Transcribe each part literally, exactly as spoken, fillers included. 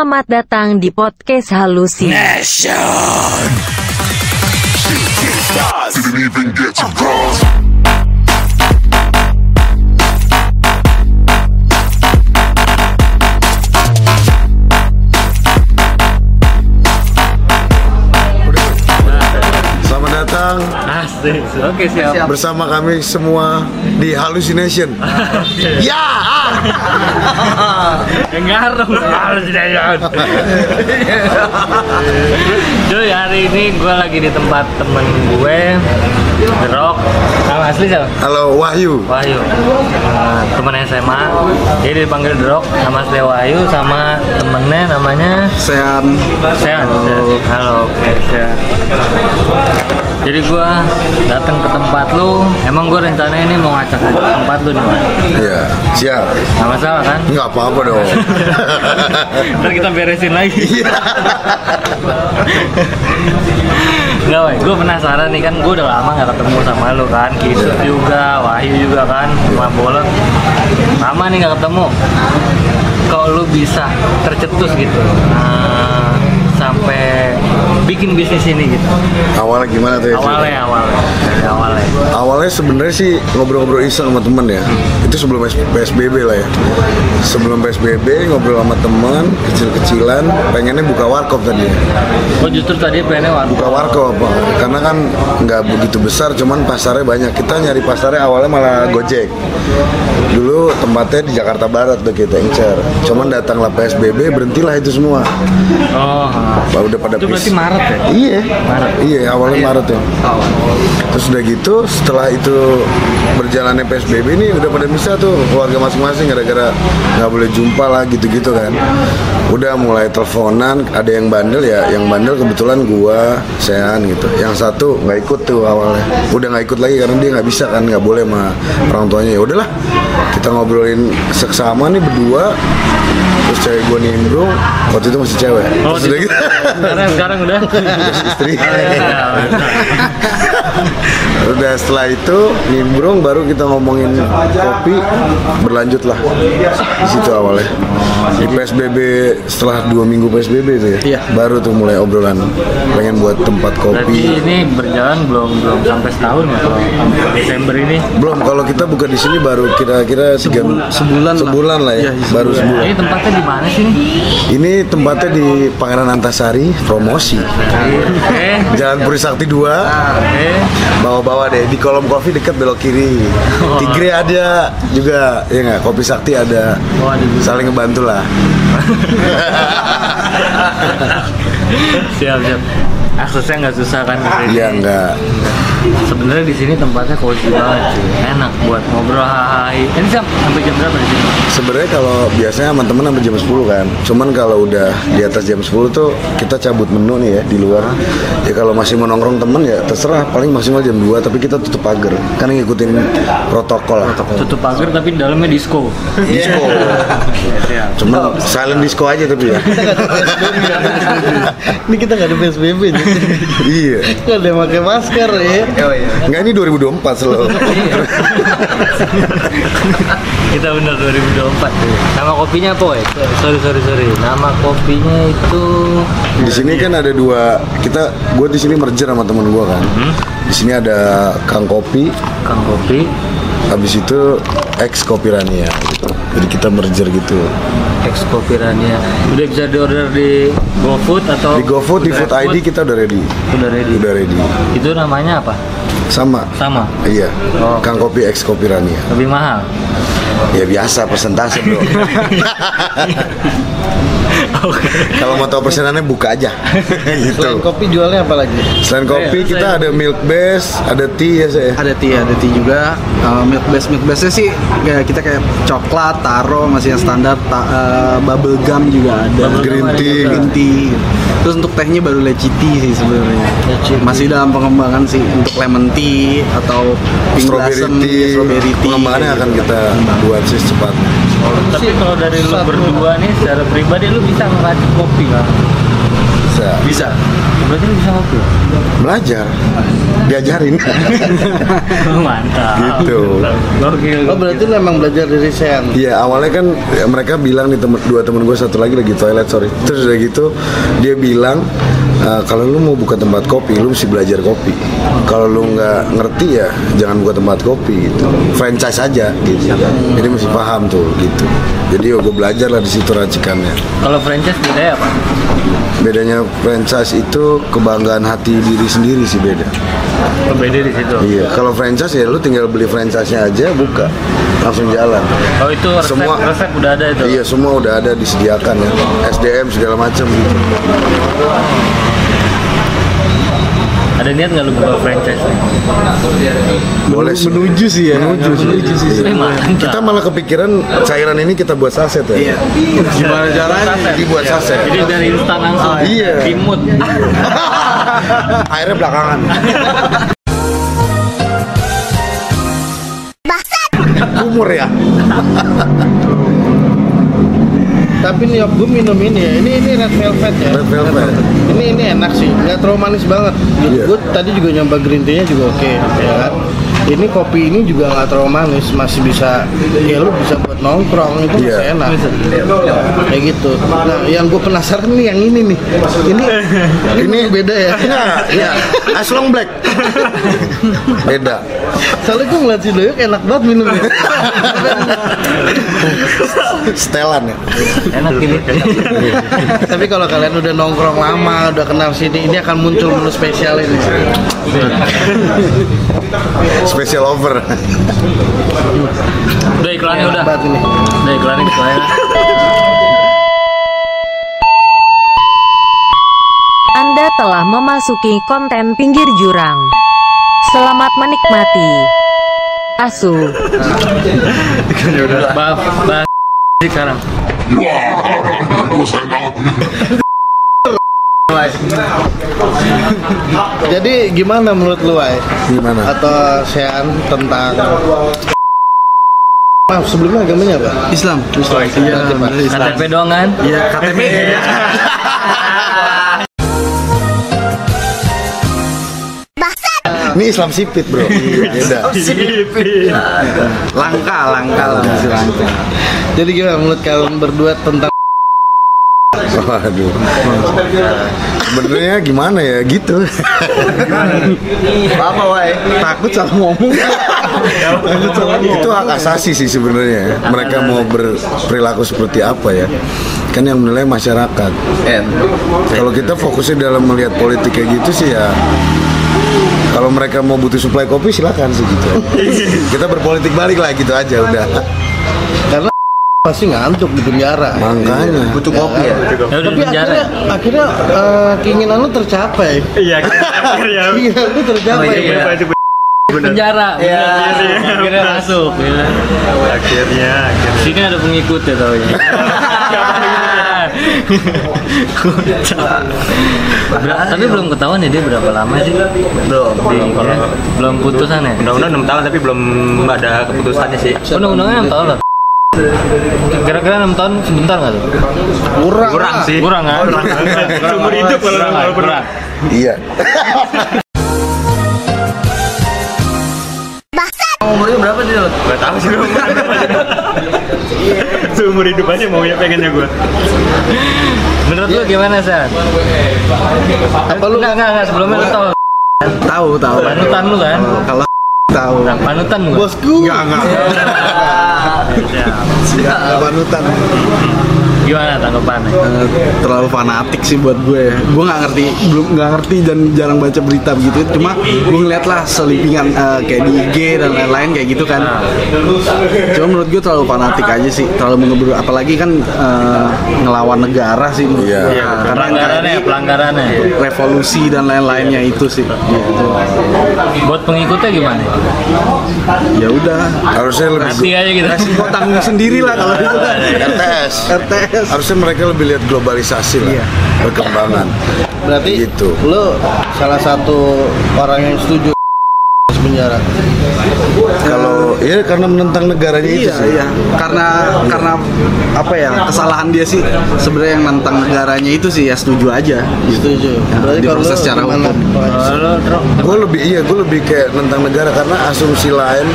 Selamat datang di podcast Halusinasi. Asik. Oke, siap. siap. Bersama kami semua di Halusination. Ya. Dengar dong Halusination. Duh, hari ini gue lagi di tempat temen gue, Jerok. Nama asli siapa? Halo, Wahyu. Wahyu. Uh, temen S M A. Jadi dipanggil Jerok. Nama asli Wahyu, sama temennya namanya Sean. Sean. Halo, oke, Sean. Jadi gue datang ke tempat lu, emang gue rencananya ini mau ngajak ke tempat lu nih, Mas. Iya, siap. Gak masalah kan? Gak apa-apa dong. Ntar kita beresin lagi. Gak, woy, gue penasaran nih, kan gue udah lama gak ketemu sama lu kan. Kisut juga, Wahyu juga kan, sama Bolot. Lama nih gak ketemu. Kok lu bisa tercetus gitu? Nah, sampai bikin bisnis ini gitu. Awalnya gimana tuh ya? Awalnya, awalnya, dari awalnya. Awalnya sebenarnya sih ngobrol-ngobrol iseng sama temen ya. Hmm. Itu sebelum P S B B lah ya. Sebelum P S B B ngobrol sama temen kecil-kecilan. Pengennya buka warkop tadi. Oh justru tadi pengennya warkop. Buka warkop, karena kan nggak begitu besar, cuman pasarnya banyak. Kita nyari pasarnya awalnya malah Gojek. Dulu tempatnya di Jakarta Barat udah kita incer. Cuman datanglah P S B B, berhentilah itu semua. Oh. Bah, udah pada. Itu berarti Maret. Ya? Iya, Maret. Iya, awalnya Ayo. Maret ya. Terus udah gitu, setelah itu berjalannya P S B B ini udah pada bisa tuh keluarga masing-masing, gara-gara nggak boleh jumpa lah gitu-gitu kan. Udah mulai teleponan, ada yang bandel ya, yang bandel kebetulan gua, Sean gitu. Yang satu nggak ikut tuh awalnya, udah nggak ikut lagi karena dia nggak bisa kan, nggak boleh sama orang tuanya. Ya udahlah, kita ngobrolin seksama nih berdua. Terus cewek gue nimbrung, waktu itu masih cewek. Oh, terus udah gitu. Karena sekarang udah istri. Udah setelah itu nimbrung, baru kita ngomongin kopi, berlanjut lah di situ awalnya. Di P S B B, setelah dua minggu P S B B itu ya, iya. Baru tuh mulai obrolan pengen buat tempat kopi. Berarti ini berjalan belum belum sampai setahun ya kalau Desember ini? Belum, kalau kita buka di sini baru kira-kira tiga, sebulan, sebulan, sebulan lah, lah ya, ya sebulan. Baru sebulan. Ini tempatnya di mana sih? Ini tempatnya di Pangeran Antasari, promosi. Eh. Jalan Puri Sakti dua. Eh. Bawa-bawa deh, di kolom kopi deket belok kiri. Tigre ada juga, ya nggak? Kopi Sakti ada. Saling ngebantu lah. Siap-siap. Aksesnya nggak susah kan? Iya nggak. Sebenarnya di sini tempatnya cozy banget, enak buat ngobrol. Hai, ini jam sampai jam berapa di sini? Sebenarnya kalau biasanya sama temen sampai jam sepuluh kan. Cuman kalau udah di atas jam sepuluh tuh kita cabut menu nih ya di luar. Ya kalau masih mau nongkrong temen ya terserah, paling maksimal jam dua, tapi kita tutup pagar. Kan ngikutin protokol lah. Tutup pagar tapi dalamnya disco. Disco. Yeah. Cuman silent disco aja tapi ya. Ini kita nggak ada P S B B. Iya. Nggak ada pakai masker ya. Oh, iya. Nggak, ini dua ribu dua puluh empat loh. Kita benar dua ribu dua puluh empat tuh. Nama kopinya apa ya? Sorry sorry sorry. Nama kopinya itu. Di sini kan ada dua. Kita, gue di sini merger sama temen gue kan. Hmm? Di sini ada Kang Kopi. Kang Kopi. Habis itu Ex Kopi Rania gitu. Jadi kita merger gitu. Ex Kopi Rania. Udah bisa diorder di GoFood atau di GoFood, di Food I D kita udah ready. Udah ready. Udah ready. Itu namanya apa? Sama. Sama. Iya. Oh. Kang Kopi Ex Kopi Rania. Lebih mahal. Ya biasa persentase, Bro. Okay. Kalau mau tahu persenannya buka aja. Gitu. Selain kopi jualnya apa lagi? Selain kopi kita selain ada milk base, ada tea ya saya. Ada tea, ada tea juga. Uh, milk base, milk base-nya sih kayak kita kayak coklat, taro masih yang standar, ta- uh, bubble gum juga ada. Bubble green tea, green tea. Terus untuk tehnya baru leci tea sih sebenarnya. Masih dalam pengembangan sih untuk lemon tea atau pink blossom, strawberry tea. Pengembangannya akan kita buat sih secepatnya. Tapi kalau dari lu berdua nih secara pribadi lu bisa ngeracik kopi kan? Bisa. Bisa. Berarti lu bisa ngobrol. Belajar. Diajarin. Mantap. Gitu. Oh, berarti lu emang belajar dari Sean. Iya, awalnya kan ya, mereka bilang nih temen, dua temen gue, satu lagi lagi toilet, sorry. Terus udah gitu dia bilang, Uh, kalau lu mau buka tempat kopi, lu mesti belajar kopi. Kalau lu nggak ngerti ya, jangan buka tempat kopi gitu. Franchise aja gitu. Jadi mesti paham tuh gitu. Jadi ya gue belajar lah di situ racikannya. Kalau franchise bedanya apa? Bedanya franchise itu kebanggaan hati diri sendiri sih beda. Beda di situ. Iya. Kalau franchise ya lu tinggal beli franchise-nya aja, buka, langsung jalan. Oh itu resep, semua, resep udah ada itu. Iya, semua udah ada disediakan ya. S D M segala macam gitu. Ada niat nggak lu buka franchise? Boleh sih. Menuju sih ya. Menuju, menuju sih. Iya. Iya. Kita malah kepikiran cairan ini kita buat saset ya. Iya. Gimana caranya? Dibuat saset. Jadi dari instan langsung. Oh, iya. Dimut. Akhirnya belakangan. Umur ya. Tapi nih gue minum ini ya, ini ini red velvet ya. Red velvet. Ini ini enak sih, nggak terlalu manis banget. Yeah. Gue tadi juga nyoba green tea-nya juga oke, okay, ya kan. Ini kopi ini juga nggak terlalu manis, masih bisa, ya lu bisa buat nongkrong itu masih yeah. enak. Kayak gitu. Nah, yang gue penasaran nih yang ini nih. Ini ini beda ya. Nah, ya, Aslong Black. Beda. Soalnya gue ngeliat si Doyok enak banget minumnya. Setelan ya. Enak ini. Tapi kalau kalian udah nongkrong lama, udah kenal sini, ini akan muncul menu spesial ini. Special over. Udah iklannya udah. Udah iklannya iklannya. Anda telah memasuki konten pinggir jurang. Selamat menikmati. Asu. Maaf, maaf. Sekarang. Jadi gimana menurut lu, Wai? Gimana? Atau Sean tentang maaf, sebelumnya agamanya apa? Islam. Islam. Iya, K T P doang kan? Iya, K T P. Ini Islam sipit, bro. Beda. Sipit. Langka, langka, langka. Jadi gimana menurut kalian berdua tentang waduh, sebenarnya gimana ya gitu. Apa Wai? Takut salah ngomong. Itu hak asasi sih sebenarnya. Mereka mau berperilaku seperti apa ya? Kan yang menilai masyarakat. Kalau kita fokusnya dalam melihat politik kayak gitu sih ya. Kalau mereka mau butuh suplai kopi silakan segitu. Kita berpolitik balik lah gitu aja udah. Karena pasti ngantuk di penjara. Makanya butuh kopi ya. Tapi akhirnya akhirnya uh, keinginan lu tercapai. Iya. Keinginan lu tercapai. Oh, iya. Penjara. Iya. Akhirnya masuk. Ya. Akhirnya. akhirnya. Sini ada pengikut ya tau ya. Berapa, tapi belum ketahuan ya dia berapa lama sih? Belum, ya? Belum putusan ya? Undang-undang enam tahun tapi belum ada keputusannya sih. Undang-undangnya enam tahun lah. Kira-kira enam tahun sebentar nggak tuh? Kurang, kurang sih. Kurang kan? Seumur hidup kalau pernah. Iya. Umurnya berapa sih? Gak tahu sih. Seumur hidup aja mau ya pengennya gue. Menurut yeah. lu gimana, San? Apa lu enggak enggak sebelumnya lu tahu? Tahu, tahu. Panutan lu kan? Kalau tahu. Panutan lu. Bosku. Enggak, enggak. Enggak panutan. Gimana tanggapannya? Uh, terlalu fanatik sih buat gue. Gue nggak ngerti, belum nggak ngerti dan jarang baca berita begitu. Cuma gue ngeliat lah selipingan uh, kayak di I G dan lain-lain kayak gitu kan. Cuma menurut gue terlalu fanatik aja sih, terlalu mengebur. Apalagi kan uh, ngelawan negara sih. Iya. Yeah. Nah, pelanggarannya, pelanggarannya. Revolusi dan lain-lainnya itu sih. Gitu. Buat pengikutnya gimana? Ya udah. Harusnya lebih. Nanti aja gitu. Kasih tanggung sendiri lah kalau itu kan. R T S. R T S. Harusnya mereka lebih lihat globalisasi lah, iya. Perkembangan. Berarti gitu. Lo salah satu orang yang setuju masuk penjara. Kalau ya karena menentang negaranya iya, itu sih. Iya. Karena iya. karena apa ya kesalahan dia sih sebenarnya yang menentang negaranya itu sih ya setuju aja. Setuju. Berarti ya, proses secara hukum. Gue lebih iya gue lebih kayak menentang negara karena asumsi lain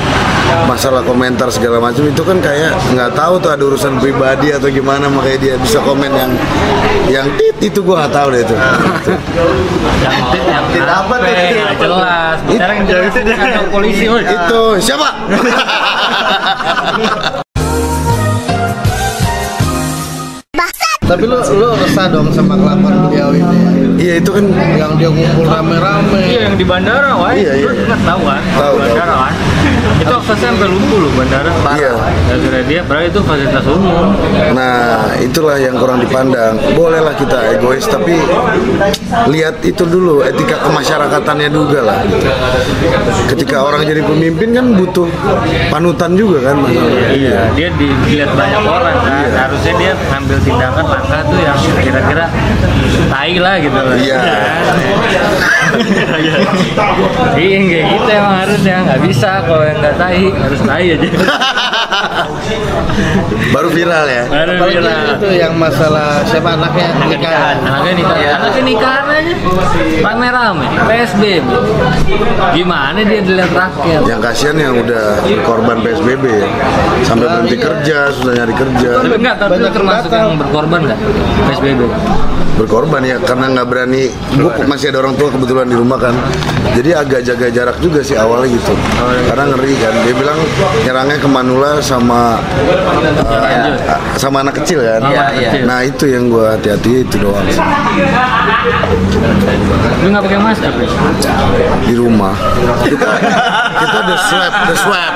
masalah komentar segala macam itu kan kayak nggak tahu tuh ada urusan pribadi atau gimana makanya dia bisa komen yang yang tit itu gue nggak tahu deh itu. Tit apa tuh? Jelas. Sekarang jelas kantor polisi. Itu siapa? Tapi lu lu resah dong sama kelakuan beliau ini. Iya itu kan yang dia ngumpul rame-rame. Iya yang di bandara, wah. Iya iya. Lu nggak tahu kan? Tahu. Bandara kan. Itu aksesnya sampai lumpuh loh bandara. Iya. Karena dia berarti itu fasilitas umum. Nah itulah yang kurang dipandang. Bolehlah kita egois tapi lihat itu dulu etika kemasyarakatannya juga lah. Ketika orang jadi pemimpin kan butuh panutan juga kan. Iya. iya. Dia dilihat banyak orang kan. Iya. Harusnya dia ngambil tindakan. Langkah tuh yang kira-kira tai lah gitu loh. Iya. Iya kayak gitu emang harusnya nggak bisa kalau yang nggak tai harus tai aja. Baru viral ya. Baru viral. Itu yang masalah siapa anaknya nikahan. Anaknya nikahan. Anaknya nikahan aja. Rame-rame. P S B B. Gimana dia dilihat rakyat? Yang kasihan yang udah korban P S B B sampai berhenti kerja, sudah nyari kerja. Enggak, tapi termasuk yang berkorban nggak P S B B? Berkorban ya karena nggak berani. Gue masih ada orang tua kebetulan di rumah kan. Jadi agak jaga jarak juga sih awalnya gitu. Karena ngeri kan. Dia bilang nyerangnya ke Manula sama uh, ya. sama anak kecil kan. Ya, ya. Nah itu yang gue hati-hati itu doang. Lu nggak pakai masker di rumah? Kita kita the swab, the swab.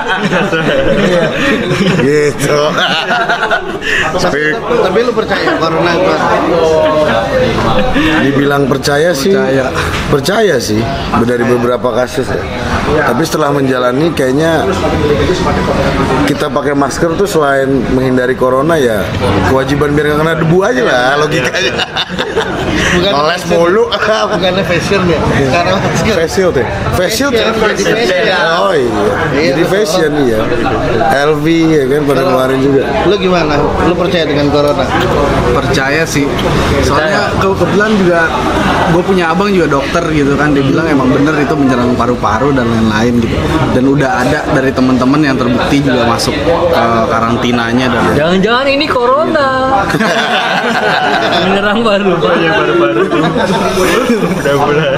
Gitu. Tapi, tapi lu percaya corona itu? Dibilang percaya, percaya sih, percaya sih dari beberapa kasus ya. Tapi setelah menjalani kayaknya kita pakai masker tuh selain menghindari corona ya kewajiban biar nggak kena debu aja lah logikanya. Bukan oles mulu, bukannya facial ya? Karena facial, facial tuh, facial tuh, oh iya, jadi facial iya, L V ya kan pada kemarin juga. Lu gimana? Lu percaya dengan corona? Percaya sih, soalnya kebetulan juga gue punya abang juga dokter gitu kan, dia bilang emang bener itu menyerang paru-paru dan lain-lain gitu, dan udah ada dari teman-teman yang terbukti juga masuk ke karantinanya dan. Jangan-jangan ini corona? Menyerang paru-paru. Baru-baru udah-udah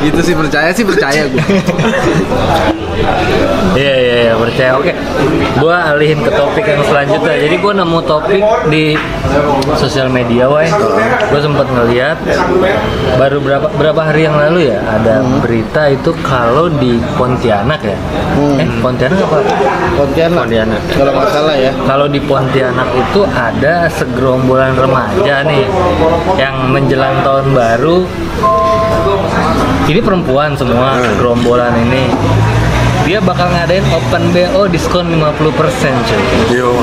gitu sih percaya sih percaya gue iya iya ya, percaya oke okay. Gue alihin ke topik yang selanjutnya. Jadi gue nemu topik di sosial media wah gue sempat ngeliat baru berapa berapa hari yang lalu ya ada hmm. berita itu kalau di Pontianak ya hmm. eh Pontianak apa Pontianak, Pontianak. Kalau nggak salah ya kalau di Pontianak itu ada segerombolan remaja nih yang menjelang tahun baru ini perempuan semua gerombolan ini dia bakal ngadain open B O diskon lima puluh persen cuy. Yo.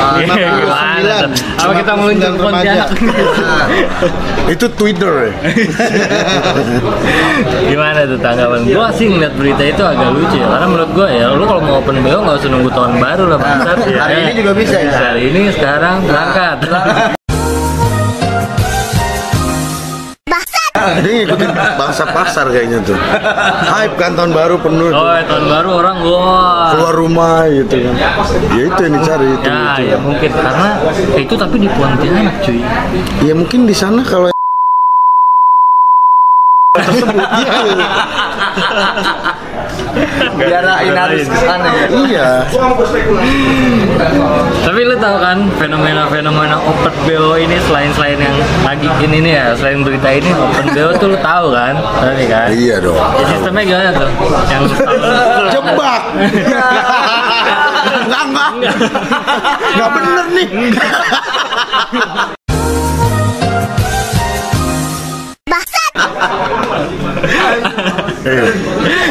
Anak apa kita meluncur Pontianak. Itu Twitter. Gimana tuh tanggapan? Gua sih ngeliat berita itu agak lucu ya. Karena menurut gua ya lu kalau mau open B O enggak usah nunggu tahun baru lah Pak. Hari ini juga bisa ya. Hari ini sekarang berangkat. Dia ngikutin bangsa pasar kayaknya tuh. Hype kan tahun baru penuh. Oh, ya, tahun baru orang wah keluar rumah gitu kan. Ya itu yang dicari itu. Ya, itu, ya mungkin karena itu tapi di Pontianak cuy. Ya mungkin di sana kalau tersebut gitu. Biarain harus kesana ya. Iya. Tapi lu tahu kan fenomena-fenomena open B O ini selain selain yang lagi ini nih ya, selain berita ini open B O tuh lu tahu kan? Tadi kan? Iya dong. Sistemnya gimana tuh? Yang jebak. Enggak enggak. Enggak bener nih.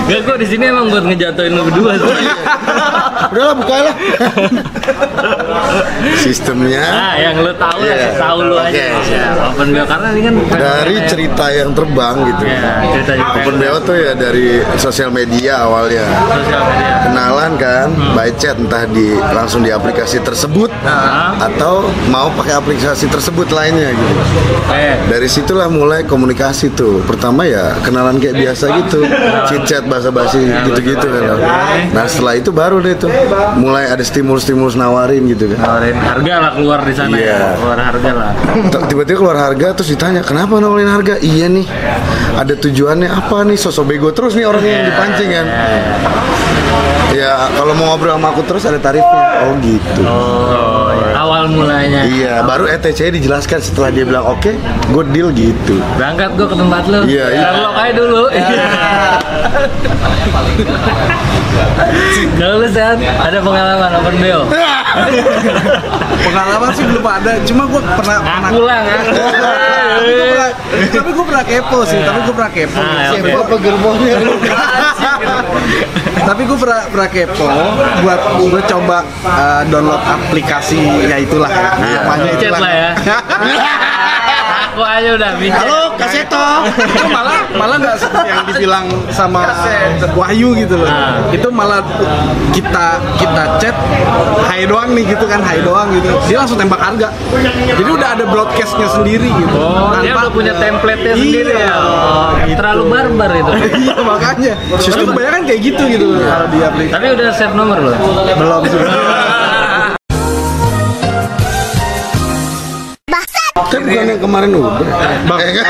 Gak, kok di sini emang buat ngejatuhin lu berdua. Udahlah, bukalah. Sistemnya. Nah, yang lu tahu ya, yeah. tahu lu okay. aja. Ya, open B O karena ini kan dari cerita yang terbang gitu. Yeah, cerita open B O tuh ya dari sosial media awalnya. Sosial media. Kenalan kan, hmm. by chat entah di langsung di aplikasi tersebut uh-huh. atau mau pakai aplikasi tersebut lainnya gitu. Eh. Dari situlah mulai komunikasi tuh. Pertama ya kenalan kayak eh. biasa gitu, chit-chat basa-basi nah, gitu-gitu kan. Nah, setelah itu baru deh tuh mulai ada stimulus-stimulus nawarin gitu kan. Nawarin harga lah keluar di sana yeah. ya. Keluar harga lah. Tiba-tiba keluar harga terus ditanya, "Kenapa nawarin harga?" Iya nih. Ada tujuannya apa nih? Sosok bego terus nih orangnya yeah. yang dipancing kan. Ya, kalau mau ngobrol sama aku terus ada tarifnya. Oh gitu. Oh, awal mulanya. Iya, baru E T C dijelaskan setelah dia bilang oke, okay, good deal gitu. Berangkat gue ke tempat lu. Iya, iya. Unlock aja dulu. Iya. Kalau lu Sean, ada pengalaman open B O? Pengalaman sih belum ada, cuma gue pernah Aku lah Tapi gue pernah kepo sih, tapi gue pernah kepo Kepo apa gerbongnya? Tapi gue pernah pernah kepo buat gue coba uh, download aplikasi ya itulah ya namanya nah, itulah ya. Aku aja udah minta. Halo Kaseto. Itu malah malah nggak seperti yang dibilang sama Wahyu gitu loh. Nah. Itu malah kita kita chat hai doang nih gitu kan, hai doang gitu. Dia langsung tembak harga. Jadi udah ada broadcastnya sendiri gitu. Oh, dia udah punya template-nya iya, sendiri ya. Oh, gitu. Terlalu barbar itu. Iya makanya. Justru kebanyakan kayak gitu gitu loh. Dia beli. Tapi udah save nomor loh. Belum sudah. Tapi bukan yang kemarin Uber Bang, eh, enggak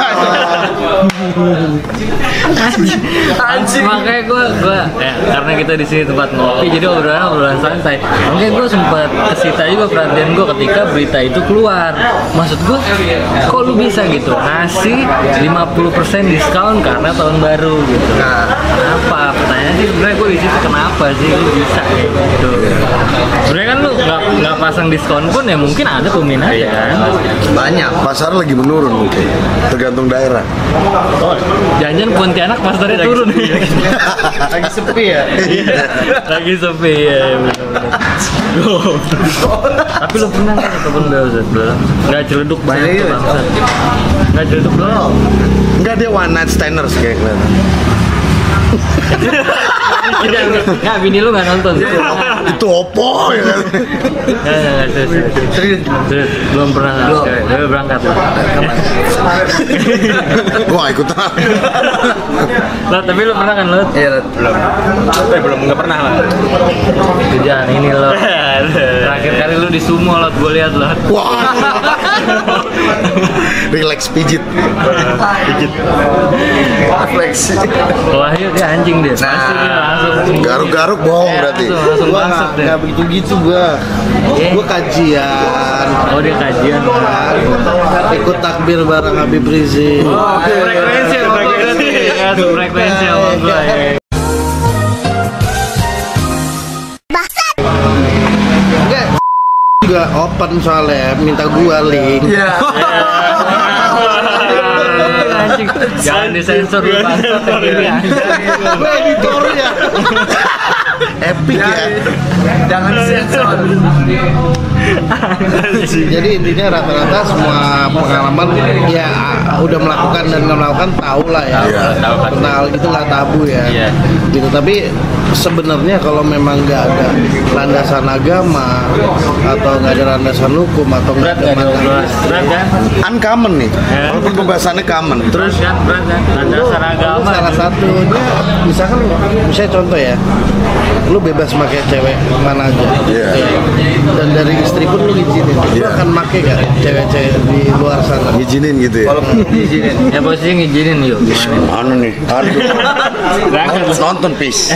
Anjir Anjir Makanya gue, gue ya, karena kita di sini tempat ngopi, jadi obrolan-obrolan santai. Makanya gue sempat kesita juga perhatian gue ketika berita itu keluar. Maksud gue, kok lu bisa gitu ngasih lima puluh persen diskon karena tahun baru gitu. Kenapa? Pertanyaan sih sebenernya gue disitu, kenapa sih lu bisa gitu? Sebenernya kan lu gak, gak pasang diskon pun ya mungkin ada peminatnya kan? Banyak. Pasar lagi menurun mungkin, tergantung daerah. Oh, jangan-jangan Pontianak pasarnya lagi turun. Sepi, lagi sepi ya. Lagi sepi ya. Tapi lo pernah nggak ketemu belum? Nggak celeduk banyak tuh bangsa. Nggak celeduk belum? Nggak, dia one night standers kayak kelihatan. Nggak, bini lu nggak nonton. Itu apa ya? Nggak, serius. Belum pernah nggak berangkat. Gua nggak ikut. Lah, tapi lu pernah kan, Lut? Iya, belum. Tapi belum, nggak pernah lah. Jangan ini, Lut. Terakhir kali lu di sumo, Lut. Gua lihat, Lut. Wah. Relax, pijit. Pijit. Reflex. Wah, yuk dia anjing deh. Nah, garuk-garuk bohong berarti. Gua nggak begitu gitu gua. Gua kajian. Oh, dia kajian. Ikut takbir bareng Habib Rizik. Oh, frekuensi sama gua berarti. Ya, frekuensi sama gua. Oke. Juga open soalnya minta gua link. Iya. Jangan disensor lu bangsa ini gue editornya epic ya, jangan disensor. Jadi intinya rata-rata semua pengalaman ya udah melakukan dan nggak melakukan tahu lah ya kenal gitu lah, tabu ya gitu. Tapi sebenarnya kalau memang nggak ada landasan agama atau nggak ada landasan hukum atau nggak ada mantan uncommon nih walaupun pembahasannya common terus kan landasan agama salah satu misalkan misalnya contoh ya lu bebas pakai cewek mana aja yeah. dan dari istri pun lu izinin yeah. lu akan pakai gak cewek-cewek di luar sana izinin gitu ya walaupun izinin ya posisi ngizinin yuk gimana nih aduh harus nonton peace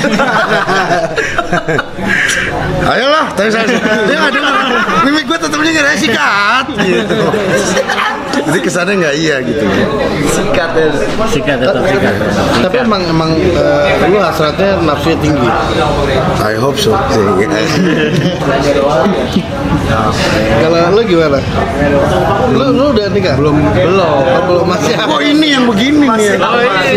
ayolah tapi saya dia ada mimik gue tetep denger saya sikat gitu. Jadi kesannya nggak iya gitu. Sikat ya. Sikat tetap sikat. Tapi emang emang uh, lu hasratnya nafsunya tinggi. I hope so. Kalau lu gimana? Lu lu udah nikah? Belum belum. Belum masih. Oh ini yang begini nih.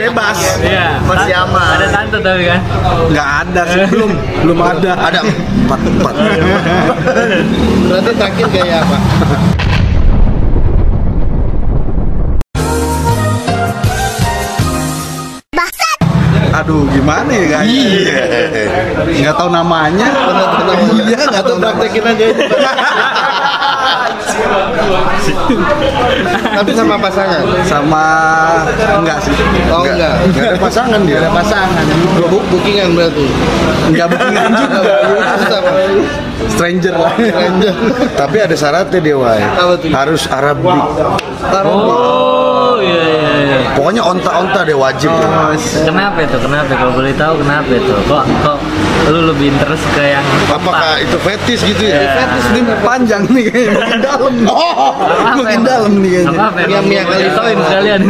Bebas. Masih aman. Ada tante tapi kan? Nggak ada sih. Belum belum ada. Ada empat empat. Berarti terakhir kayak apa? Aduh gimana ya guys? Iya. Nggak tahu namanya. Iya nggak tahu praktekin aja. Tapi sama pasangan? Sama enggak sih. Oh enggak. Enggak ada pasangan dia. Ada pasangan. Bookingan berarti. Enggak bookingan juga. Stranger lah. Stranger. Tapi ada syaratnya dia, Wahyu. Harus Arabic. Oh iya iya. Pokoknya onta-onta deh wajib. Oh, kenapa itu? Kenapa? Kalau boleh tahu kenapa itu? Kok kok lu lebih interest ke yang onta? Apakah itu fetis gitu ya? Yeah. Fetis ini panjang nih kayaknya. Makin dalam. Oh, makin dalam nih kayaknya. Apa ya? Yang jatoin sekalian.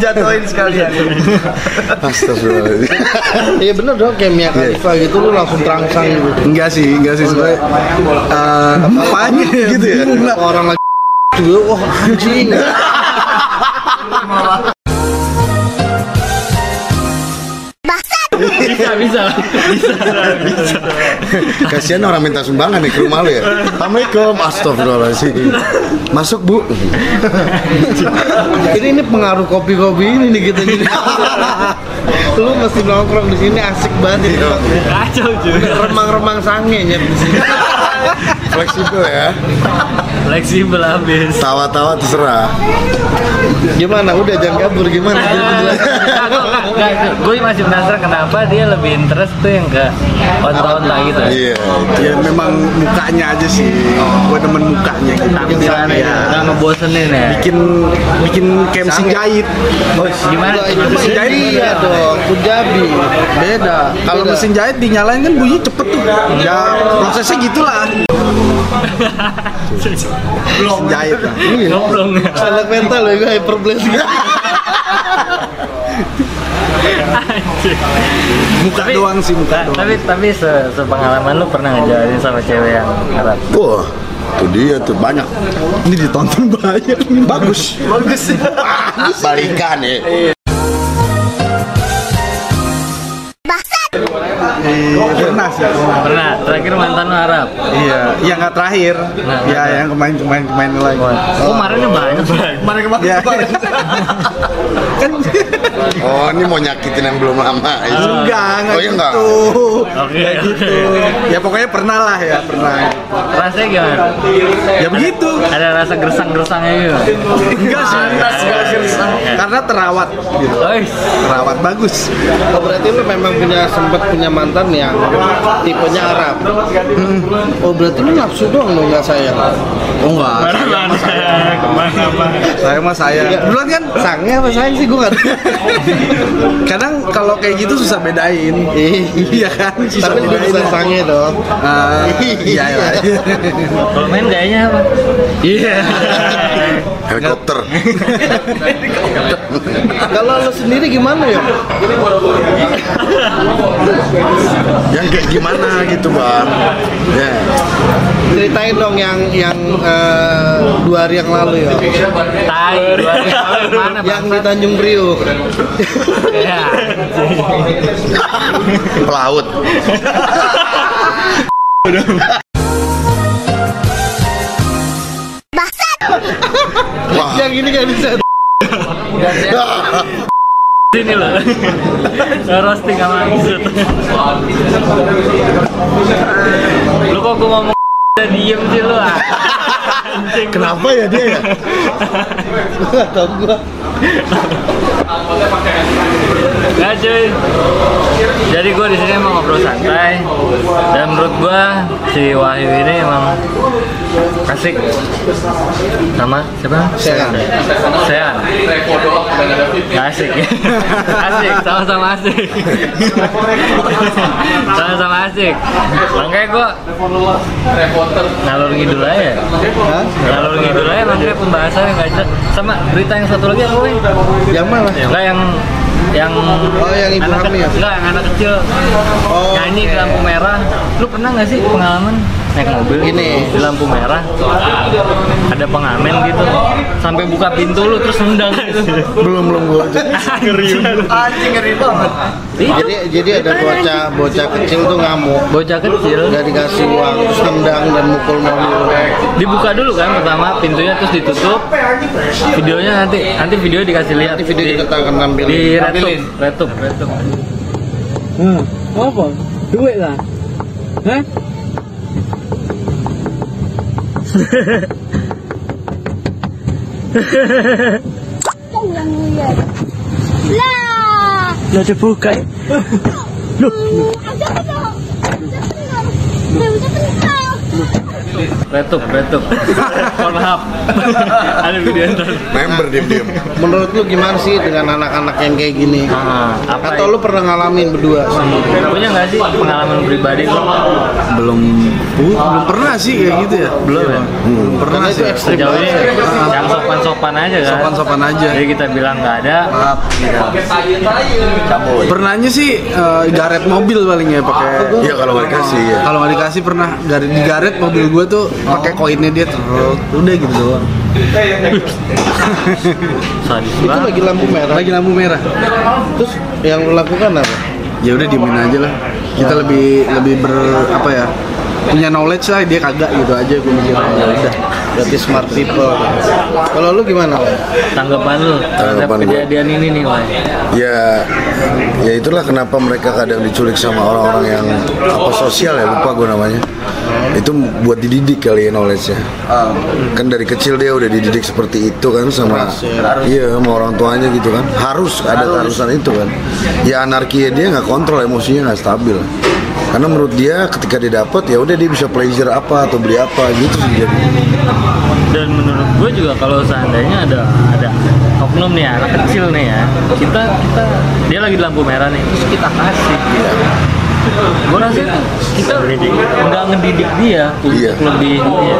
Jatoin sekalian. Astagfirullah. Iya bener dong kayak Mia Khalifa gitu lu langsung terangsang gitu. Enggak sih, enggak sih sebenarnya. Eh, apanya gitu ya? Orang lagi juga wah anjing. Bisa, bisa, bisa, bisa. Kasihan orang minta sumbangan nih ke rumah lu ya. Assalamualaikum, astagfirullahaladzim. Masuk bu. Ini ini pengaruh kopi-kopi ini nih kita gitu. Lu mesti nongkrong di sini asik banget. Kacau juga. Remang-remang sange nyet di sini. Fleksibel ya. Fleksibel habis. Tawa-tawa terserah. Gimana? Udah jangan kabur gimana? Gue masih penasaran kenapa dia lebih interest tuh yang ke on-on lah gitu. Iya, dia memang mukanya aja sih. Gue demen mukanya gitu. Tampilannya ya. Gak ngebosenin ya. Bikin bikin kemsi jahit. Gimana? Mesin jahit iya dong. Punjabi. Beda. Kalau mesin jahit dinyalain kan bunyi cepet tuh. Ya prosesnya gitulah. Belum jahit lah. Belum. Anak mental ya gue hyperblast gitu. Muka tapi, doang sih muka doang. Tapi tapi se sepengalaman lu pernah ngejalanin sama cewek yang Arab? Wah, itu dia tuh banyak. Ini ditonton banyak. Bagus. Bagus sih. Balikan ya. Pernah sih. Pernah. Terakhir mantan lu Arab. Iya. Iya nggak terakhir. Nah, ya yang kemarin kemarin kemarin lagi. Oh kemarinnya banyak. Kemarin kemarin. Ya. Kan. Oh ini mau nyakitin yang belum lama. Enggak. Oh, oh ya enggak. Oke. Gitu. Ya pokoknya pernah lah ya pernah. Rasanya gimana? Ya begitu. Ada rasa gersang-gersangnya gitu. Enggak sih. Karena terawat. Gitu. Terawat bagus. Oh, berarti lu memang punya sempat punya mantan yang tipenya Arab. Hmm. Oh berarti lu nafsu doang dong nggak sayang? Oh enggak. Kemana saya? Kemana apa? Saya mah saya. Duluan kan sangnya apa sayang sih gue nggak tahu. Kadang kalau kayak gitu susah bedain. Iya kan. Susah tapi lebih besar sangnya dong. Uh, iya lah. Komen gayanya apa? Iya. Helikopter. Kalau lu sendiri gimana ya? Yang kayak gimana gitu bang? Ya. Ceritain dong yang yang uh, dua hari yang lalu ya. Tai, dua hari yang lalu mana bang? Yang di Tanjung Priuk. Ya. Pelaut. Wah. Yang ini gak bisa. Sini loh. Roasting sama Isut. Lu kok gue ngomong udah diem sih lu ah. Kenapa ya dia ya? Gak tau gue. Gak cuy. Jadi gue disini emang ngobrol santai. Dan menurut gue si Wahyu ini emang Asik. Nama siapa? Sean. Sean. Asik. Asik, sama-sama asik. Sama-sama asik. Makanya gua ngalur ngidul aja. Ngalur ngidul aja makanya pembahasannya enggak jelas. Sama berita yang satu lagi apa nih? Yang mana? Enggak yang yang oh, yang ibu anak hamil. Enggak, yang anak kecil. Oh, nyanyi okay. Di lampu merah. Lu pernah enggak sih pengalaman naik mobil ini di lampu merah ada pengamen gitu sampai buka pintu lu terus nendang gitu? belum belum gua ngeri anjing ngeri banget. Jadi jadi ada bocah bocah kecil tuh ngamuk. Bocah kecil nggak dikasih uang terus nendang dan mukul mobil. Dibuka dulu kan pertama pintunya terus ditutup. Videonya nanti nanti video dikasih lihat. Nanti video di, kita akan nampilin. Di retup retup retup. Hmm, apa? Duit lah. Hah? Lah, lo dibuka. Loh, retup, retup. Maaf. Ada video ntar. Member diam-diam. Menurut lu gimana sih dengan anak-anak yang kayak gini? Ah, apa atau lu pernah ngalamin berdua? Punya nggak sih pengalaman pribadi? Belum. Uh, belum pernah sih kayak gitu ya. Belum ya. Belum pernah sih. Sejauh ini yang sopan-sopan aja kan. Sopan-sopan aja. Jadi kita bilang nggak ada. Maaf. Pernahnya sih garet mobil paling ya pakai. Iya kalau nggak dikasih. Kalau nggak dikasih pernah garet digaret mobil gue tuh. Pakai koinnya dia terus udah gitu doang. Itu lagi lampu merah. Lagi lampu merah. Terus yang lo lakukan apa? Ya udah diemin aja lah. Kita lebih lebih ber apa ya? Punya knowledge lah dia kagak gitu aja gue mikir. Ya udah. Berarti smart people. Kalau lu gimana? Tanggapan lu terhadap kejadian ini nih, Wah? Ya, ya itulah kenapa mereka kadang diculik sama orang-orang yang apa sosial ya, lupa gue namanya. Itu buat dididik kali ya knowledge-nya. Kan dari kecil dia udah dididik seperti itu kan sama iya sama orang tuanya gitu kan. Harus ada keharusan itu kan. Ya anarki dia nggak kontrol emosinya, nggak stabil. Karena menurut dia ketika dia dapat ya udah dia bisa pleasure apa atau beli apa gitu sih jadi. Dan menurut gue juga kalau seandainya ada ada oknum nih ya, anak kecil nih ya, kita kita dia lagi di lampu merah nih terus kita kasih gitu. Gue rasa itu kita nggak ngedidik dia untuk iya. lebih ya,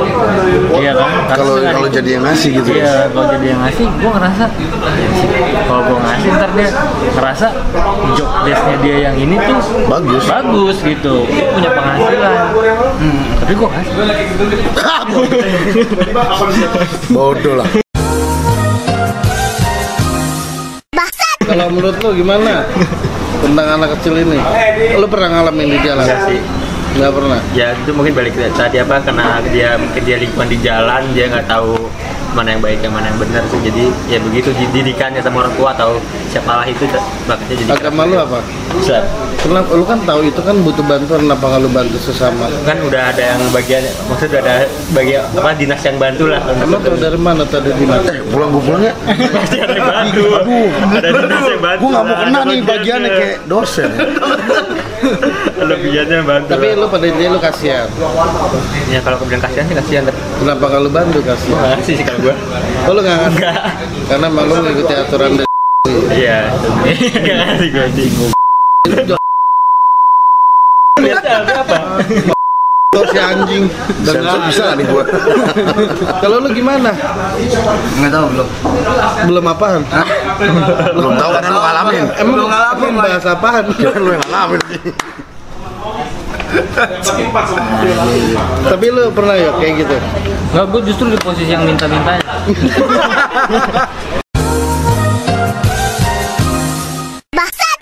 iya kan? Kalau kalau jadi yang ngasih gitu. Iya, kalau jadi yang ngasih, gue ngerasa kalau gue ngasih ntar dia ngerasa job desknya dia yang ini tuh bagus, bagus gitu, dia punya penghasilan. Hmm, tapi gue ngasih. Bodoh lah. Kalau menurut lo gimana? Tentang anak kecil ini, lo pernah ngalamin di jalan? Enggak sih. Enggak pernah? Ya itu mungkin balik tadi apa, karena dia mungkin dia lingkungan di jalan, dia nggak tahu mana yang baik, yang mana yang benar sih. Jadi ya begitu, didikannya sama orang tua atau siapalah itu bakatnya jadi. Agama lu apa? Islam. Kenapa? Lu kan tahu itu kan butuh bantuan, kenapa nggak lu bantu sesama? Kan udah ada yang bagian, maksudnya udah ada bagian apa dinas yang bantu lah. Emang tuh dari mana tadi dinas? Eh pulang gue pulangnya? Pasti ada yang bantu. Ada dinas yang bantu. Gue nggak mau kena nih bagiannya kayak dosen. Lebihannya bantu. Tapi lu pada intinya lu kasihan. Ya kalau kemudian kasihan sih kasihan. Kenapa kalau bantu kasihan? Makasih sih kalau gua. Oh lu nggak ngerti? Karena malu mengikuti aturan dari. Iya. Nggak ngerti gua bingung. Lihatnya apa? Tuh si anjing. Sensor bisa nih gua. Kalau lu gimana? Nggak tahu belum. Belum apaan? Belum tahu kan lu ngalamin. Emang lu ngalamin bahas apaan? Kan lu yang ngalamin. Tapi lu pernah ya kayak gitu? Nggak, gue justru di posisi yang minta-mintanya. Bangsat.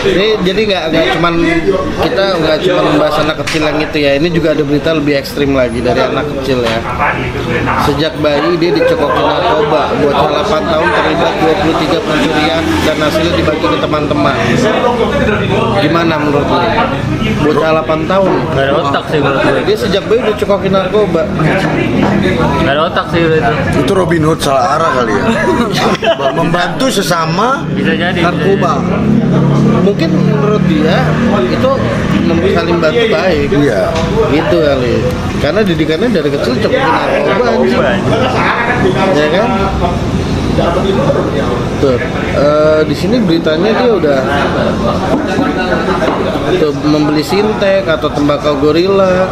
Ini jadi nggak nggak cuman kita nggak cuma membahas anak kecil yang itu ya, ini juga ada berita lebih ekstrim lagi dari anak kecil ya. Sejak bayi dia dicekokin narkoba, bocah delapan tahun terlibat dua puluh tiga pencurian dan hasilnya dibagi ke teman-teman. Gimana menurut lu? Bocah delapan tahun nggak ada otak sih menurut gue. Dia sejak bayi dicekokin narkoba, nggak ada otak sih itu. Itu Robin Hood salah arah kali ya. Membantu sesama bisa jadi narkoba. Mungkin menurut dia itu belum saling bantu baik. Iya. Gitu kali. Karena didikannya dari kecil cepet narkoba. Ya kan? Tuh, uh, di sini beritanya dia udah tuh, membeli sintek atau tembakau gorila.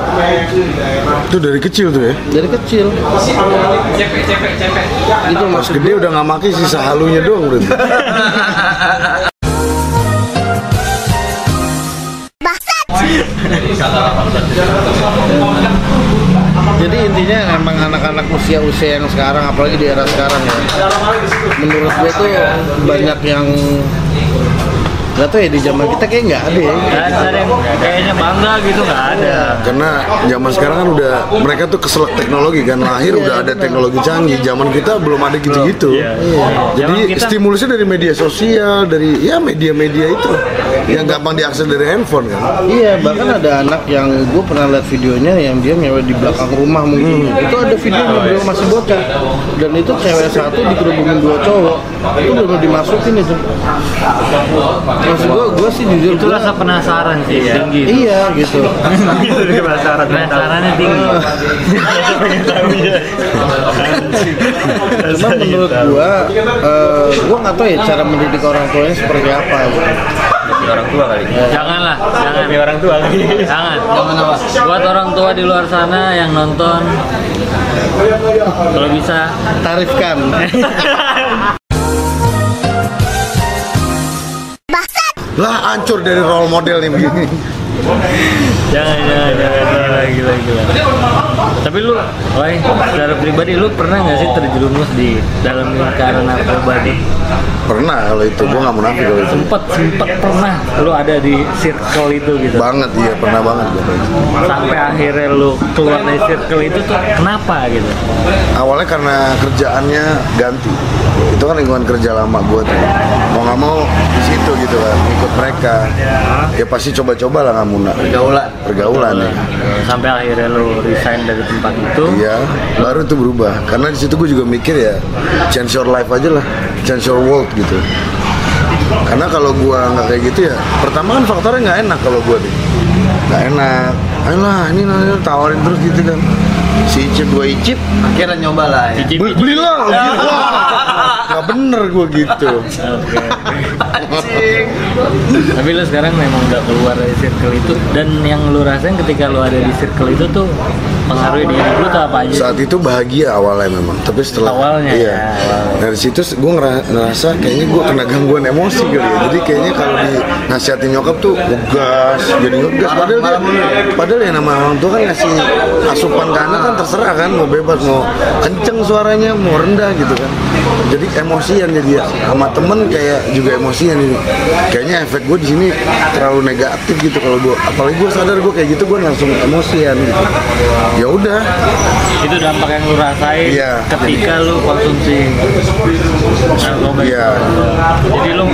Itu dari kecil tuh ya? Dari kecil. Itu mas gede udah nggak maki sisa halunya doang berarti. Jadi intinya emang anak-anak usia-usia yang sekarang, apalagi di era sekarang ya, menurut gue tuh banyak yang nggak tahu ya, di zaman kita kayak nggak ada ya, kayaknya bangga gitu nggak ada. Karena zaman sekarang kan udah mereka tuh keselak teknologi kan, lahir iya, udah ada teknologi canggih. Zaman kita belum ada gitu-gitu. Iya. Jadi kita, stimulusnya dari media sosial, dari ya media-media itu yang gampang diakses dari handphone kan. Iya, bahkan ada anak yang gue pernah lihat videonya yang dia nyewa di belakang rumah mungkin. Hmm. Itu ada videonya belum masih bocah dan itu cewek satu dikerubungin dua cowok, itu belum dimasukin itu. Maksud gue, gue sih jujur itu rasa penasaran sih ya. Tinggi itu. Iya gitu. Itu penasaran, penasarannya tinggi. Cuma menurut gue, uh, gue nggak tahu ya cara mendidik orang tuanya seperti apa. Demi orang tua kali. Janganlah, jangan demi orang tua kali. Jangan, jangan apa. Buat orang tua di luar sana yang nonton, kalau bisa tarifkan. Lah hancur dari role model nih begini. Jangan, jangan, jangan, lagi, lagi. Tapi lu, woi, secara pribadi lu pernah nggak sih terjerumus di dalam lingkaran narkoba nih? Pernah kalau itu, gua nggak munafik kalau itu. Sempet, sempet pernah lu ada di circle itu gitu. Banget, iya pernah banget. Gitu. Sampai akhirnya lu keluar dari circle itu tuh kenapa gitu? Awalnya karena kerjaannya ganti. Itu kan lingkungan kerja lama gua tuh. Mau nggak mau di situ gitu kan, ikut mereka. Ya pasti coba-coba lah nggak munafik. Pergaulan, pergaulan ya. Sampai akhirnya lu resign dari tempat itu. Iya, baru itu berubah. Karena di situ gua juga mikir ya, change your life aja lah, change your world gitu. Karena kalau gua nggak kayak gitu ya, pertama kan faktornya nggak enak kalau gua nih. Nggak enak. Ayolah, ini nanti tawarin terus gitu kan. Si Icip gua Icip, akhirnya nyoba lah ya. Beli, belilah. Nggak bener gua gitu. Oke. Tapi lu sekarang memang udah keluar dari circle itu, dan yang lu rasain ketika lu ada di circle itu tuh pengaruhi diri lu tuh apa aja? Saat itu bahagia awalnya memang, tapi setelah awalnya iya, ya, awalnya. Dari situ gue ngerasa kayaknya gue kena gangguan emosi kali ya. Jadi kayaknya kalau di nasihatin nyokap tuh ngegas, jadi ngegas. Padahal dia, padahal ya nama orang tua kan ngasih asupan ke anak kan terserah kan, mau bebas, mau kenceng suaranya, mau rendah gitu kan. Jadi emosian jadi ya, sama temen kayak juga emosian ini. Kayaknya efek gue di sini terlalu negatif gitu kalau gue, apalagi gue sadar gue kayak gitu gue langsung emosian gitu. Ya udah, itu dampak yang lu rasain ya, ketika jadi, lu konsumsi narkoba. Ya. Jadi lu,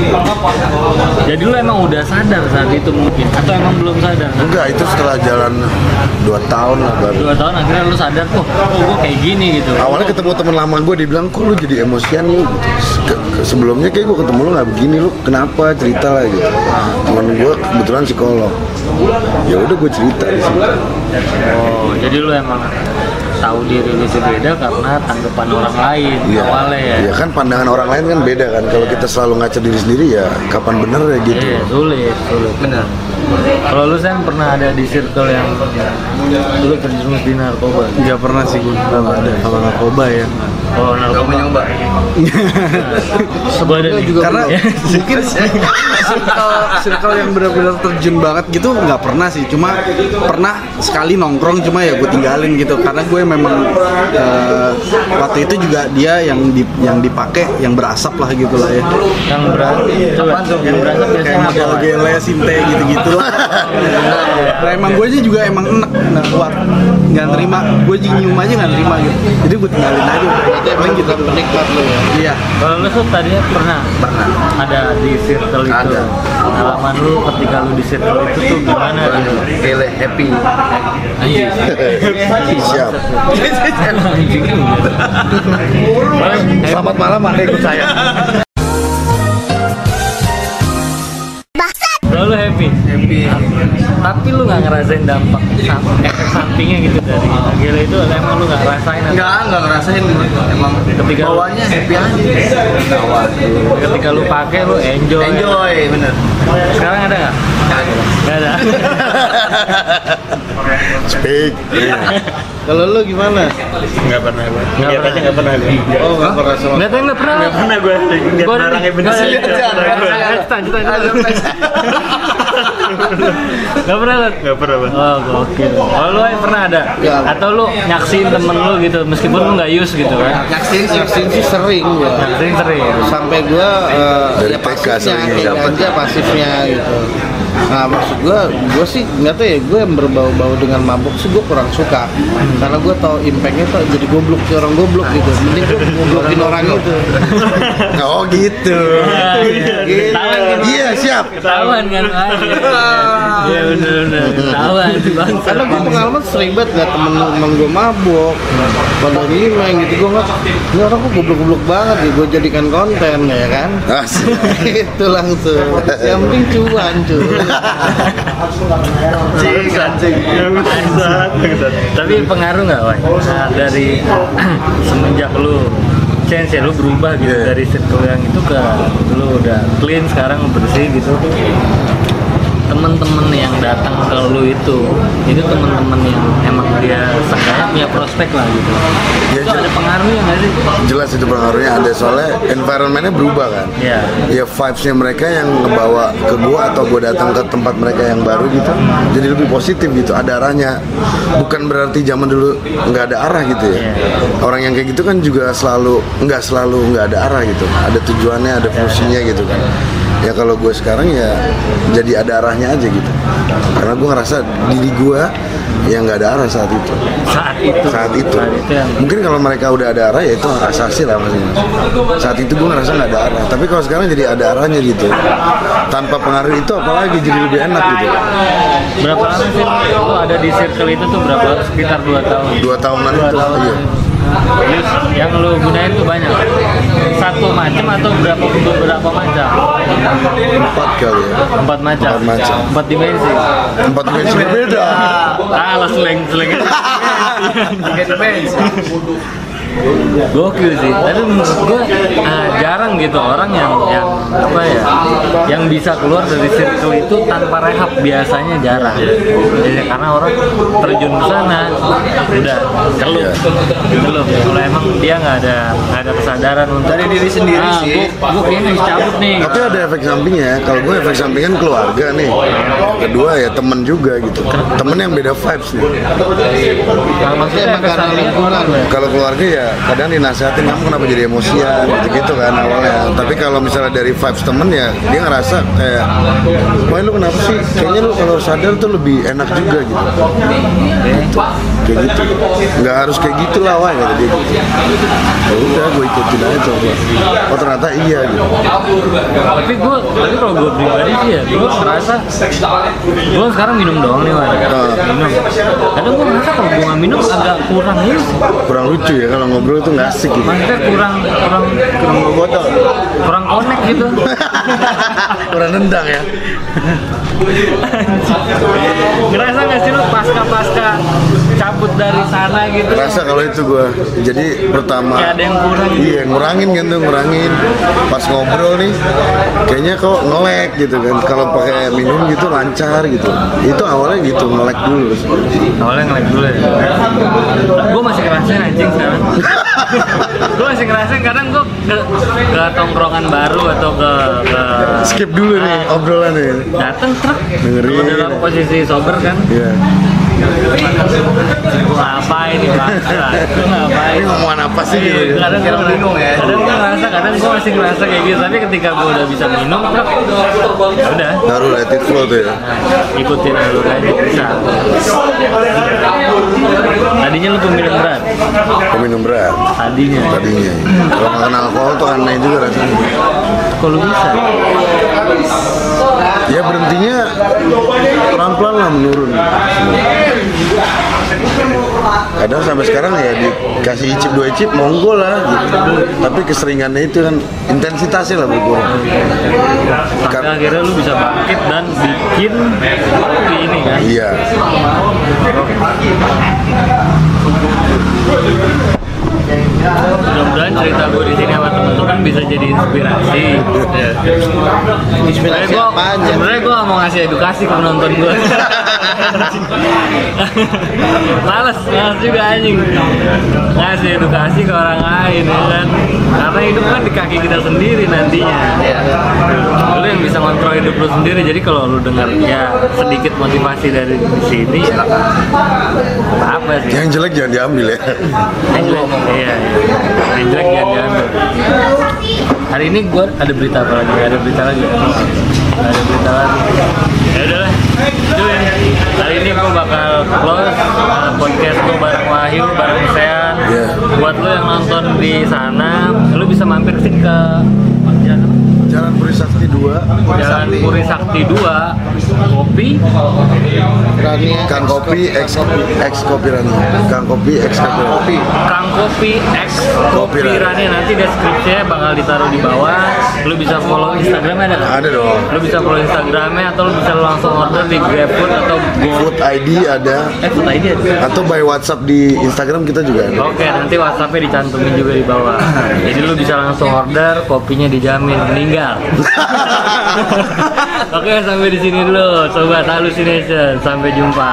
jadi lu emang udah sadar saat itu mungkin, atau emang belum sadar? Enggak, itu setelah jalan dua tahun lah baru. dua tahun akhirnya lu sadar, oh, oh gue kayak gini gitu. Awalnya ketemu teman lama gue, dibilang kok lu jadi emosian lu. Ke, ke, sebelumnya kayak gue ketemu lu nggak begini, lu kenapa, cerita lah gitu. Teman gue kebetulan psikolog. Ya udah gue cerita di situ. Oh, jadi lu emang tahu diri lu itu beda karena tanggapan orang lain ya, awalnya ya. Iya kan, pandangan orang lain kan beda kan. Kalau kita selalu ngaca diri sendiri ya kapan bener ya gitu. Iya, sulit, sulit bener. Kalau lu Sen pernah ada di circle yang lu terjerumus di narkoba? Enggak pernah sih gue, belum ada kalau narkoba ya. Oh, narkoba nyoba. Sebab ada juga karena ya, mungkin circle, circle yang benar-benar terjun banget gitu nggak pernah sih. Cuma pernah sekali nongkrong, cuma ya gue tinggalin gitu karena gue memang uh, waktu itu juga dia yang di, yang dipakai yang berasap lah gitu lah ya. Yang berasap, yang berasap biasanya gele-gele, sinte gitu-gitu. Nah, emang gue aja juga emang enak, enak keluar, nggak terima, gue nyium aja nggak terima gitu, jadi gue tinggalin aja. Itu emang gitu penikmat lo ya? Iya. Kalau lo tuh tadinya pernah? Pernah. Ada di circle itu? Ada. Pengalaman lo ketika lo di circle itu tuh gimana? Gile, happy. Iya. Siap. Selamat malam, ada ikut saya. Lalu happy, happy. Tapi lu ngerasain dampak efek sampingnya gitu dari gila itu, emang lu nggak ngerasain? Nggak, nggak ngerasain. Emang ketika bawahnya happy aja. Ketika lu pakai lu enjoy. Enjoy, bener. Sekarang ada nggak? Nggak ada. Speak. Kalau lu gimana? Nggak pernah gue. Nggak pernah, nggak pernah. Oh, nggak pernah sama. Nggak pernah. Nggak pernah gue. Lihat barangnya bener. Lanjut, lanjut. Gak pernah kan? Gak pernah banget. Oh gokil. Oh lu pernah ada? Ya, atau lu nyaksiin temen lu gitu meskipun lu gak use gitu kan? Nyaksiin, nyaksiin sih sering gua. Nyaksiin sering sampai gua uh, ya pasifnya, kayak aja pasifnya gitu. Nah maksud gue, gue sih nggak tahu ya, gue yang berbau-bau dengan mabuk sih gue kurang suka, karena gue tau impactnya tuh jadi goblok, kayak orang goblok gitu, mending gue goblokin orang itu. Oh gitu. Iya siap. Ketahuan kan? Iya benar-benar. Ketahuan. Karena gue pengalaman sering banget nggak temen-temen gue mabuk, padahal ini main gitu gue nggak, ini orang kok goblok-goblok banget ya, gue jadikan konten ya kan? Itu langsung. Yang penting cuan cuy. Cing, cing. Tapi pengaruh nggak, Wai? Nah, dari semenjak lu change ya, lu berubah gitu yeah. Dari circle yang itu ke lu udah clean sekarang bersih gitu. Temen-temen yang datang ke lu itu, itu temen-temen yang emang dia sekarang punya prospek lah gitu. Ya, itu ada pengaruhnya nggak sih? Jelas itu pengaruhnya ada, soalnya environmentnya berubah kan. Iya. Ya vibesnya mereka yang ngebawa ke gua atau gua datang ke tempat mereka yang baru gitu, jadi lebih positif gitu. Ada arahnya. Bukan berarti zaman dulu nggak ada arah gitu ya. Yeah. Orang yang kayak gitu kan juga selalu nggak selalu nggak ada arah gitu. Ada tujuannya, ada fungsinya gitu kan. Ya kalau gue sekarang ya jadi ada arahnya aja gitu, karena gue ngerasa diri gue yang nggak ada arah saat itu. Saat itu. Saat itu. Saat itu yang... Mungkin kalau mereka udah ada arah ya itu hak asasi lah maksudnya. Saat itu gue ngerasa nggak ada arah, tapi kalau sekarang jadi ada arahnya gitu. Tanpa pengaruh itu apalagi jadi lebih enak gitu. Berapa lama sih lo ada di circle itu tuh berapa? Sekitar dua tahun. Dua tahunan dua itu. Tahun. Iya. Yang lo gunain tuh banyak. Satu macam atau berapa beberapa macam? Empat kali ya. Empat macam. Empat macam. Empat dimensi. Empat dimensi berbeda. Ah, lah seleng-seleng. Empat dimensi. Gokil sih, tapi menurut gue uh, jarang gitu orang yang yang apa ya, yang bisa keluar dari circle itu tanpa rehab, biasanya jarang. Jadi karena orang terjun ke sana udah keluh, keluh. Kalau emang dia nggak ada nggak ada kesadaran untuk dari diri sendiri ah, sih. Gue kayaknya cabut nih. Tapi ada efek sampingnya. Kalau gue efek sampingan keluarga nih. Yang kedua ya temen juga gitu. Temen yang beda vibes nih. Nah, maksudnya emang karena lingkungan. Kalau keluarga ya. Kadang dinasihatin kamu kenapa jadi emosian gitu-gitu kan awalnya, tapi kalau misalnya dari vibes temen ya dia ngerasa kayak wah lu kenapa sih, kayaknya lu kalau sadar tuh lebih enak juga gitu kayak gitu, nggak harus kayak gitu lah wah kata dia gitu. Ya udah gue ikutin aja coba, oh ternyata iya gitu. Tapi gue, tapi kalau gue pribadi sih ya gue ngerasa gue sekarang minum doang nih wah, minum kadang gue ngerasa kalau gue nggak minum agak kurang ya, kurang lucu ya kalau ngobrol tuh nggak asik gitu. Maksudnya kurang kurang kurang botol, kurang connect gitu. Kurang nendang ya. Ngerasa nggak sih lu pasca pasca cabut dari sana gitu? Ngerasa kalau itu gua. Jadi pertama. Gak ada yang kurang. Iya ngurangin kan tuh ngurangin. Pas ngobrol nih, kayaknya kok ngelek gitu kan. Kalau pakai minum gitu lancar gitu. Itu awalnya gitu ngelek dulu. Awalnya ngelek dulu ya. Gua masih ngerasain anjing sekarang. Gue masih ngerasain kadang gue ke, ke tongkrongan baru atau ke, ke skip dulu nih uh, obrolan nih dateng truk dengerin dalam posisi sober kan yeah. Gue ngapain nih bangsa, gue ngapain ini ngomongan apa sih gitu ya? Kadang gue bingung ya, kadang gue ngerasa, kadang gue masih ngerasa kayak gitu, tapi ketika gue udah bisa minum truk, udah baru let it flow tuh ya? Ikutin alur aja, bisa tadinya lu peminum berat? Peminum berat? Tadinya? Tadinya kalau makan alkohol tuh aneh juga rasanya kok lu bisa? Ya berhentinya pelan-pelan lah menurun. Kadang sampai sekarang ya dikasih icip dua icip monggo lah gitu. Tapi keseringannya itu kan intensitasnya lah buku. Sampai akhirnya lu bisa bangkit dan bikin kopi ini kan? Iya. Mudah-mudahan cerita gue di sini sama temen-temen kan bisa jadi inspirasi. Ya. Inspirasi gue, sebenarnya gue mau ngasih edukasi ke penonton gue. Males, males juga anjing. Ngasih edukasi ke orang lain ya kan. Karena hidup kan di kaki kita sendiri nantinya. Ya. Lu yang bisa kontrol hidup lu sendiri. Jadi kalau lu dengar ya sedikit motivasi dari sini, ya, apa sih? Yang jelek jangan diambil ya. Yang jelek. Iya, yang jelek jangan diambil. Hari ini gue ada berita apa lagi? Ada berita lagi? Ada berita lagi? Ya udahlah. Hari ini gue bakal close podcast gue bareng Wahyu, bareng Sean. Yeah. Buat lo yang nonton di sana, lo bisa mampir sih ke Jalan Puri Sakti dua, Jalan Puri Sakti dua, kopi Rania, Kang Kopi, Ex Kopi Rania, Kang Kopi, Ex Kopi, Kang Kopi, Ex Kopi Rania. Nanti deskripsinya bakal ditaruh di bawah. Lu bisa follow Instagramnya ada nggak? Ada dong. Lu bisa follow Instagramnya atau lu bisa langsung order di GoFood atau GoFood I D ada. Eh, Food I D ada. Atau by WhatsApp di Instagram kita juga ada. Oke, nanti WhatsAppnya dicantumin juga di bawah. Jadi lu bisa langsung order, kopinya dijamin meninggal. Oke, sampai di sini dulu sobat Halusination, sampai jumpa.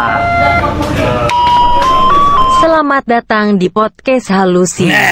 Selamat datang di podcast Halusination.